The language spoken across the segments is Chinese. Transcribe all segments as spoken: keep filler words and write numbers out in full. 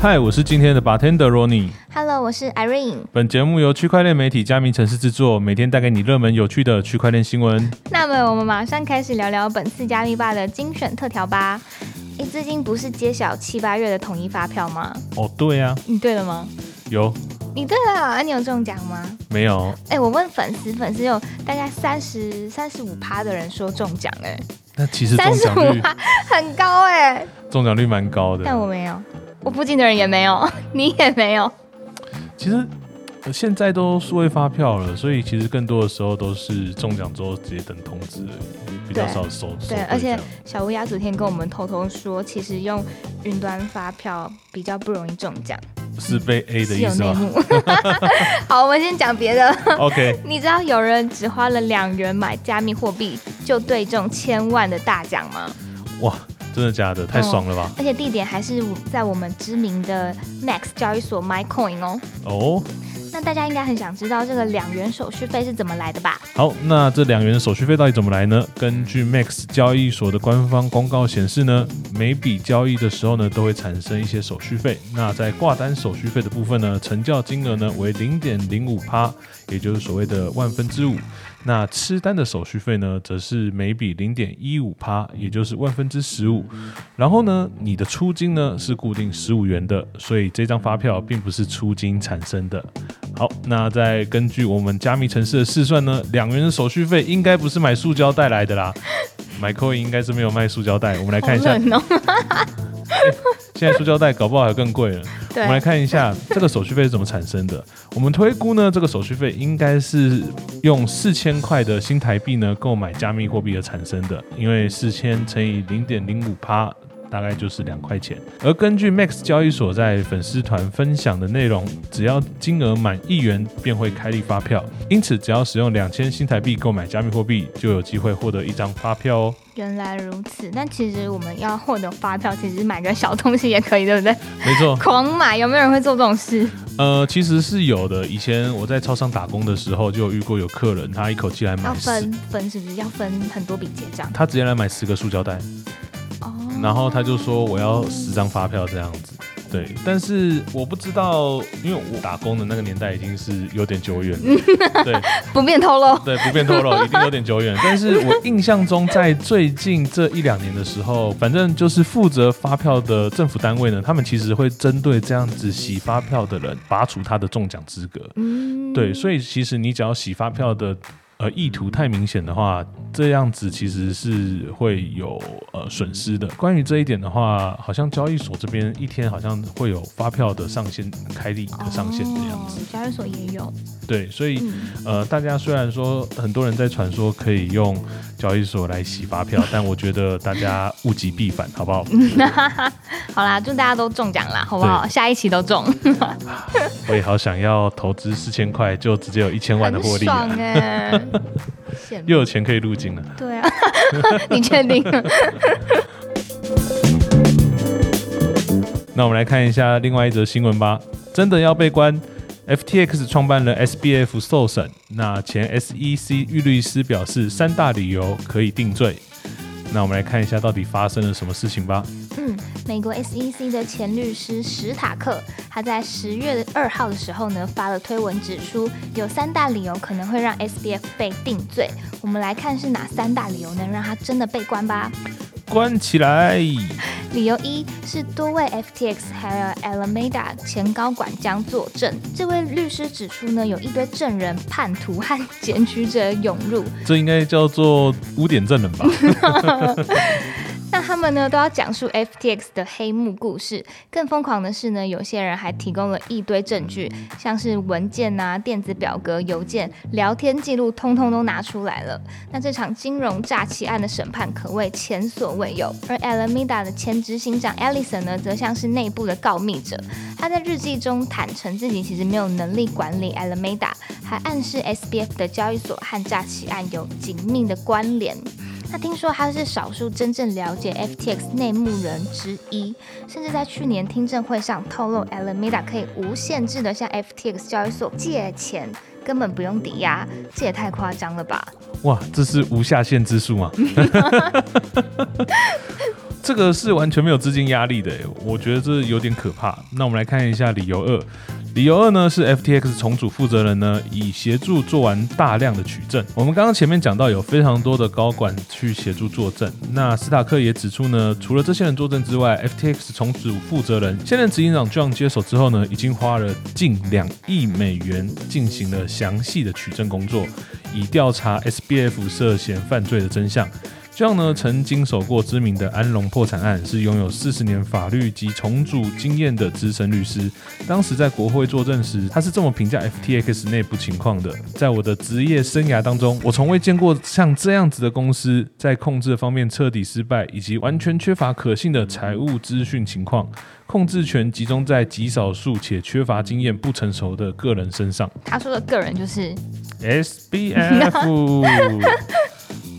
嗨，我是今天的 Bartender Ronnie。Hello， 我是 Irene。本节目由区块链媒体加密城市制作，每天带给你热门有趣的区块链新闻。那么我们马上开始聊聊本次加密吧的精选特调吧。哎，最近不是揭晓七八月的统一发票吗？哦，对啊。你对了吗？有。你对了啊？你有中奖吗？没有。哎，我问粉丝，粉丝有大概三十三十五趴的人说中奖哎、欸。那其实中奖率很高哎、欸，中奖率蛮高的，但我没有，我附近的人也没有，你也没有。其实现在都数位发票了，所以其实更多的时候都是中奖之后直接等通知而已，比较少收。对，而且小乌鸦昨天跟我们偷偷说，其实用云端发票比较不容易中奖。是被 A 的意思吗？好，我们先讲别的。OK， 你知道有人只花了两元买加密货币就对中千万的大奖吗？哇，真的假的？太爽了吧！哦、而且地点还是在我们知名的 Max 交易所 MaiCoin 哦。哦。那大家应该很想知道这个两元手续费是怎么来的吧？好，那这两元手续费到底怎么来呢？根据 Max 交易所的官方公告显示呢，每笔交易的时候呢，都会产生一些手续费。那在挂单手续费的部分呢，成交金额呢为 百分之零点零五， 也就是所谓的万分之五。那吃单的手续费呢，则是每笔 百分之零点一五， 也就是万分之十五。然后呢，你的出金呢是固定十五元的，所以这张发票并不是出金产生的。好，那再根据我们加密城市的试算呢，两元的手续费应该不是买塑胶袋来的啦。MaiCoin 应该是没有卖塑胶袋，我们来看一下。好冷哦欸、现在塑胶袋搞不好还更贵了。我们来看一下这个手续费是怎么产生的。我们推估呢，这个手续费应该是用四千块的新台币呢购买加密货币而产生的，因为四千乘以零点零五趴。大概就是两块钱。而根据 Max 交易所在粉丝团分享的内容，只要金额满一元便会开立发票，因此只要使用两千新台币购买加密货币，就有机会获得一张发票哦。原来如此，但其实我们要获得发票，其实买个小东西也可以，对不对？没错，狂买，有没有人会做这种事？呃，其实是有的。以前我在超商打工的时候，就有遇过有客人，他一口气来买要分分，是不是要分很多笔结账？他直接来买十个塑胶袋。然后他就说我要十张发票这样子，对，但是我不知道，因为我打工的那个年代已经是有点久远了，对，不便透露，对，不便透露，一定有点久远。但是我印象中，在最近这一两年的时候，反正就是负责发票的政府单位呢，他们其实会针对这样子洗发票的人，拔除他的中奖资格。嗯，对，所以其实你只要洗发票的。呃，意图太明显的话，这样子其实是会有呃损失的。关于这一点的话，好像交易所这边一天好像会有发票的上限开立的上限这样子，哦、交易所也有。对，所以、嗯、呃，大家虽然说很多人在传说可以用交易所来洗发票，但我觉得大家物极必反，好不好？好啦，祝大家都中奖啦，好不好？下一期都中。我也好想要投资四千块，就直接有一千万的获利、啊，很爽欸。又有钱可以入金了，对啊，你确定？那我们来看一下另外一则新闻吧。真的要被关 ，F T X 创办人 S B F 受审。那前 S E C 御律师表示，三大理由可以定罪。那我们来看一下到底发生了什么事情吧。嗯，美国 S E C 的前律师史塔克，他在十月二号的时候呢，发了推文指出，有三大理由可能会让 S B F 被定罪。我们来看是哪三大理由能让他真的被关吧。关起来。理由一是多位 F T X 还有 Alameda 前高管将作证。这位律师指出呢，有一堆证人、叛徒和检举者涌入。这应该叫做污点证人吧？那他们呢都要讲述 F T X 的黑幕故事。更疯狂的是呢，有些人还提供了一堆证据，像是文件啊、电子表格、邮件、聊天记录，通通都拿出来了。那这场金融诈欺案的审判可谓前所未有。而 Alameda 的前执行长 Ellison 呢，则像是内部的告密者。他在日记中坦承自己其实没有能力管理 Alameda， 还暗示 S B F 的交易所和诈欺案有紧密的关联。那听说他是少数真正了解 F T X 内幕人之一，甚至在去年听证会上透露 Alameda 可以无限制的向 F T X 交易所借钱，根本不用抵押，这也太夸张了吧！哇，这是无下限之术吗？这个是完全没有资金压力的，我觉得这有点可怕。那我们来看一下理由二，理由二呢是 F T X 重组负责人呢以协助做完大量的取证。我们刚刚前面讲到有非常多的高管去协助作证，那斯塔克也指出呢，除了这些人作证之外 ，F T X 重组负责人现任执行长 John 接手之后呢，已经花了近两亿美元进行了详细的取证工作，以调查 S B F 涉嫌犯罪的真相。John 呢曾经手过知名的安隆破产案，是拥有四十年法律及重组经验的资深律师。当时在国会作证时，他是这么评价 F T X 内部情况的：在我的职业生涯当中，我从未见过像这样子的公司在控制方面彻底失败，以及完全缺乏可信的财务资讯情况。控制权集中在极少数且缺乏经验不成熟的个人身上。他说的个人就是 S B F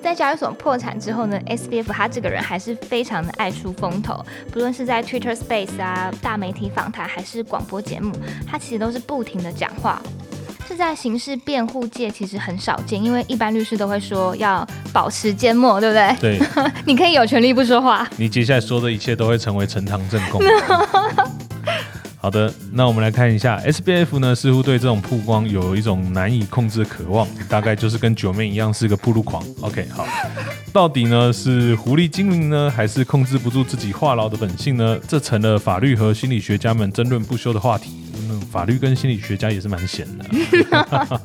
在交易所破产之后呢 ，S B F 他这个人还是非常的爱出风头，不论是在 Twitter Space 啊、大媒体访谈还是广播节目，他其实都是不停的讲话。这在刑事辩护界其实很少见，因为一般律师都会说要保持缄默，对不对？对，你可以有权利不说话。你接下来说的一切都会成为呈堂证供。好的，那我们来看一下 S B F 呢，似乎对这种曝光有一种难以控制的渴望，大概就是跟九妹一样是个暴露狂。OK， 好，到底呢是狐狸精灵呢，还是控制不住自己话痨的本性呢？这成了法律和心理学家们争论不休的话题。法律跟心理学家也是蛮闲的好，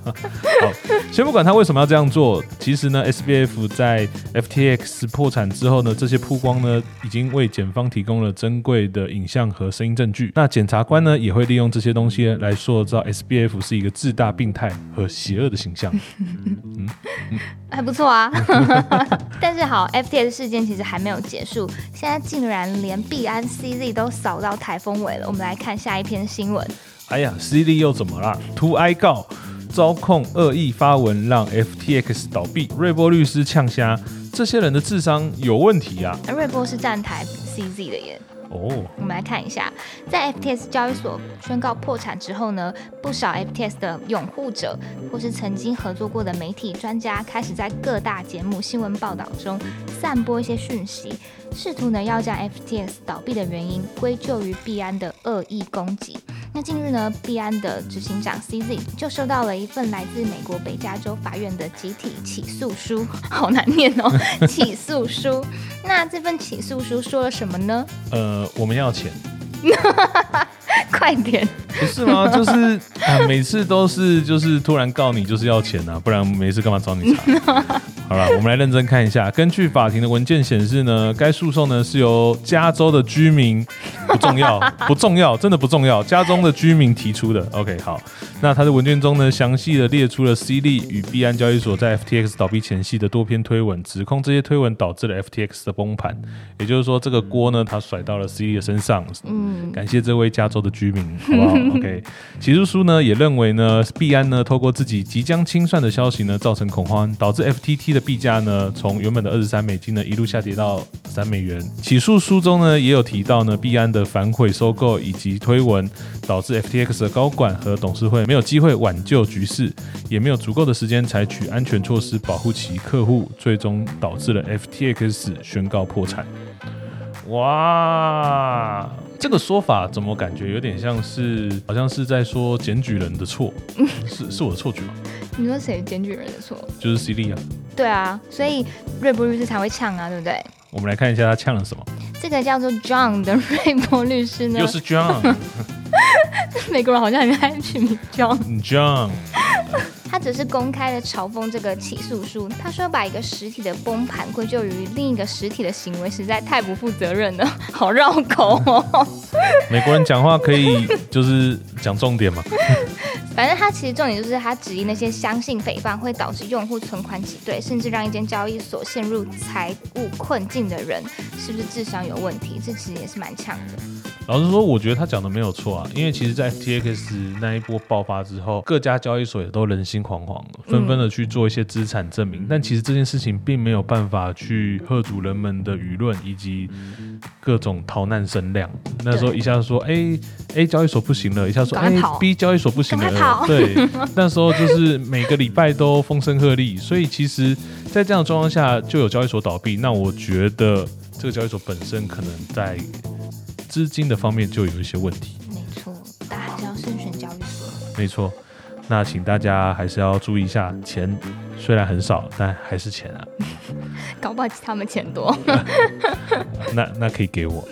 先不管他为什么要这样做，其实呢 S B F 在 F T X 破产之后呢，这些曝光呢已经为检方提供了珍贵的影像和声音证据。那检察官呢也会利用这些东西来塑造 S B F 是一个自大病态和邪恶的形象嗯嗯、还不错啊但是好， F T X 事件其实还没有结束，现在竟然连币安 C Z 都扫到台风尾了。我们来看下一篇新闻。哎呀 ，C Z 又怎么啦？图哀告遭控恶意发文让 F T X 倒闭，瑞波律师呛虾，这些人的智商有问题啊！瑞波是站台 C Z 的耶。哦，我们来看一下，在 F T X 交易所宣告破产之后呢，不少 F T X 的拥护者或是曾经合作过的媒体专家，开始在各大节目、新闻报道中散播一些讯息，试图呢要将 F T X 倒闭的原因归咎于币安的恶意攻击。那近日呢，币安的执行长 C Z 就收到了一份来自美国北加州法院的集体起诉书，好难念哦，起诉书。那这份起诉书说了什么呢？呃，我们要钱。快点。不是吗？就是、呃、每次都是就是突然告你就是要钱啊，不然每次干嘛找你查？好了，我们来认真看一下。根据法庭的文件显示呢，该诉讼呢是由加州的居民，不重要，不重要，真的不重要，加州的居民提出的。OK， 好，那他的文件中呢，详细的列出了 C 利与币安交易所在 F T X 倒闭前夕的多篇推文，指控这些推文导致了 F T X 的崩盘。也就是说，这个锅呢，他甩到了 C 利的身上。嗯，感谢这位加州的居民，好不好？OK， 起诉书呢也认为呢，币安呢透过自己即将清算的消息呢，造成恐慌，导致 F T T 的币价呢从原本的二十三美金呢一路下跌到三美元。起诉书中呢也有提到呢，币安的反悔收购以及推文，导致 F T X 的高管和董事会没有机会挽救局势，也没有足够的时间采取安全措施保护其客户，最终导致了 F T X 宣告破产。哇，这个说法怎么感觉有点像是，好像是在说检举人的错，是是我的错觉吗？你说谁检举人的错？就是 C D 啊。对啊，所以瑞波律师才会呛啊，对不对？我们来看一下他呛了什么。这个叫做 John 的瑞波律师呢？又是 John 。美国人好像很爱取名 John。John 他只是公开的嘲讽这个起诉书，他说把一个实体的崩盘归咎于另一个实体的行为，实在太不负责任了，好绕口哦。美国人讲话可以就是讲重点嘛。反正他其实重点就是他质疑那些相信诽谤会导致用户存款挤兑，甚至让一间交易所陷入财务困境的人，是不是智商有问题？这其实也是蛮呛的。老实说我觉得他讲的没有错啊，因为其实在 F T X 那一波爆发之后，各家交易所也都人心惶惶，纷纷的去做一些资产证明、嗯、但其实这件事情并没有办法去吓阻人们的舆论以及各种逃难声量。那时候一下说 A, A 交易所不行了，一下说 B 交易所不行了，对那时候就是每个礼拜都风声鹤唳，所以其实在这样的状况下就有交易所倒闭，那我觉得这个交易所本身可能在资金的方面就有一些问题。没错，大家还是要慎选交易所。没错，那请大家还是要注意一下，钱虽然很少但还是钱啊搞不好他们钱多那, 那可以给我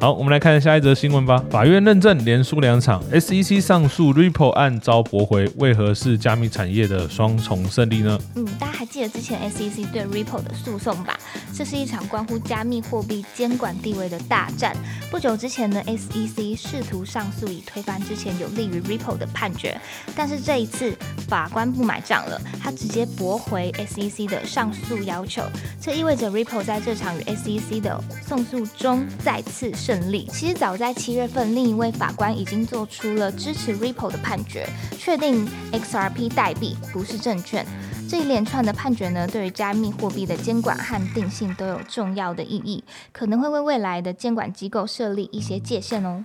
好，我们来看下一则新闻吧。法院认证连输两场 ，S E C 上诉 Ripple 案遭驳回，为何是加密产业的双重胜利呢？嗯，大家还记得之前 S E C 对 Ripple 的诉讼吧？这是一场关乎加密货币监管地位的大战。不久之前呢 ，S E C 试图上诉以推翻之前有利于 Ripple 的判决，但是这一次法官不买账了，他直接驳回 S E C 的上诉要求。这意味着 Ripple 在这场与 S E C 的讼诉中再次胜利。其实早在七月份，另一位法官已经做出了支持 Ripple 的判决，确定 X R P 代币不是证券。这一连串的判决呢，对于加密货币的监管和定性都有重要的意义，可能会为未来的监管机构设立一些界限哦。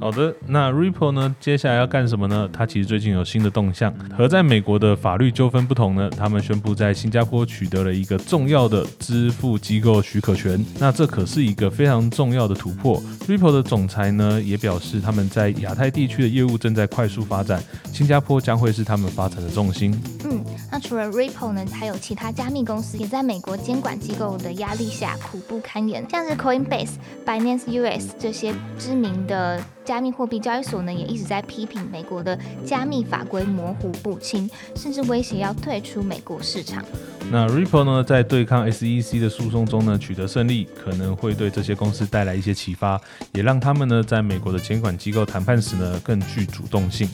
好的，那 Ripple 呢，接下来要干什么呢？它其实最近有新的动向。和在美国的法律纠纷不同呢，他们宣布在新加坡取得了一个重要的支付机构许可权，那这可是一个非常重要的突破。Ripple 的总裁呢，也表示他们在亚太地区的业务正在快速发展，新加坡将会是他们发展的重心。嗯，那除了Ripple 呢，还有其他加密公司也在美国监管机构的压力下苦不堪言，像是 Coinbase、Binance U S 这些知名的加密货币交易所呢，也一直在批评美国的加密法规模糊不清，甚至威胁要退出美国市场。那 Ripple 呢，在对抗 S E C 的诉讼中呢，取得胜利，可能会对这些公司带来一些启发，也让他们呢，在美国的监管机构谈判时呢，更具主动性。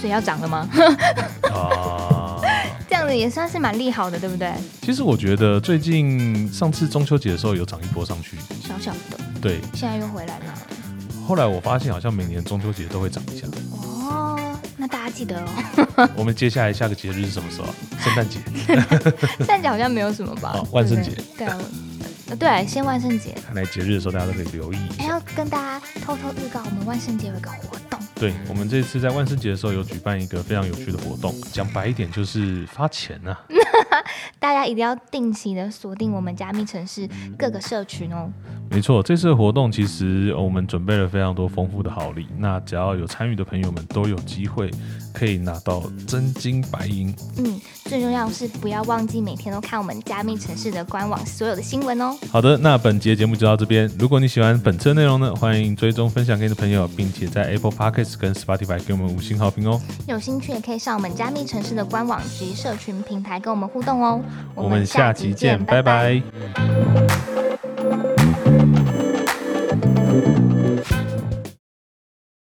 所以要涨了吗？啊这样子也算是蛮利好的，对不对？其实我觉得最近上次中秋节的时候有涨一波上去，小小的，对，现在又回来了。后来我发现好像每年中秋节都会涨一下。哦，那大家记得哦。我们接下来下个节日是什么时候？圣诞节。圣诞节好像没有什么吧？哦、万圣节。对啊。对，先万圣节。看来节日的时候大家都可以留意一下。还要跟大家偷偷预告，我们万圣节有一个活动。对，我们这次在万圣节的时候有举办一个非常有趣的活动，讲白一点就是发钱啊大家一定要定期的锁定我们加密城市各个社群哦。没错，这次的活动其实我们准备了非常多丰富的好礼，那只要有参与的朋友们都有机会可以拿到真金白银。嗯，最重要的是不要忘记每天都看我们加密城市的官网所有的新闻哦。好的，那本节节目就到这边，如果你喜欢本次的内容呢，欢迎追踪分享给你的朋友，并且在 Apple Podcast 跟 Spotify 给我们五星好评哦。有兴趣也可以上我们加密城市的官网及社群平台跟我们互动哦。我们下期见，拜拜。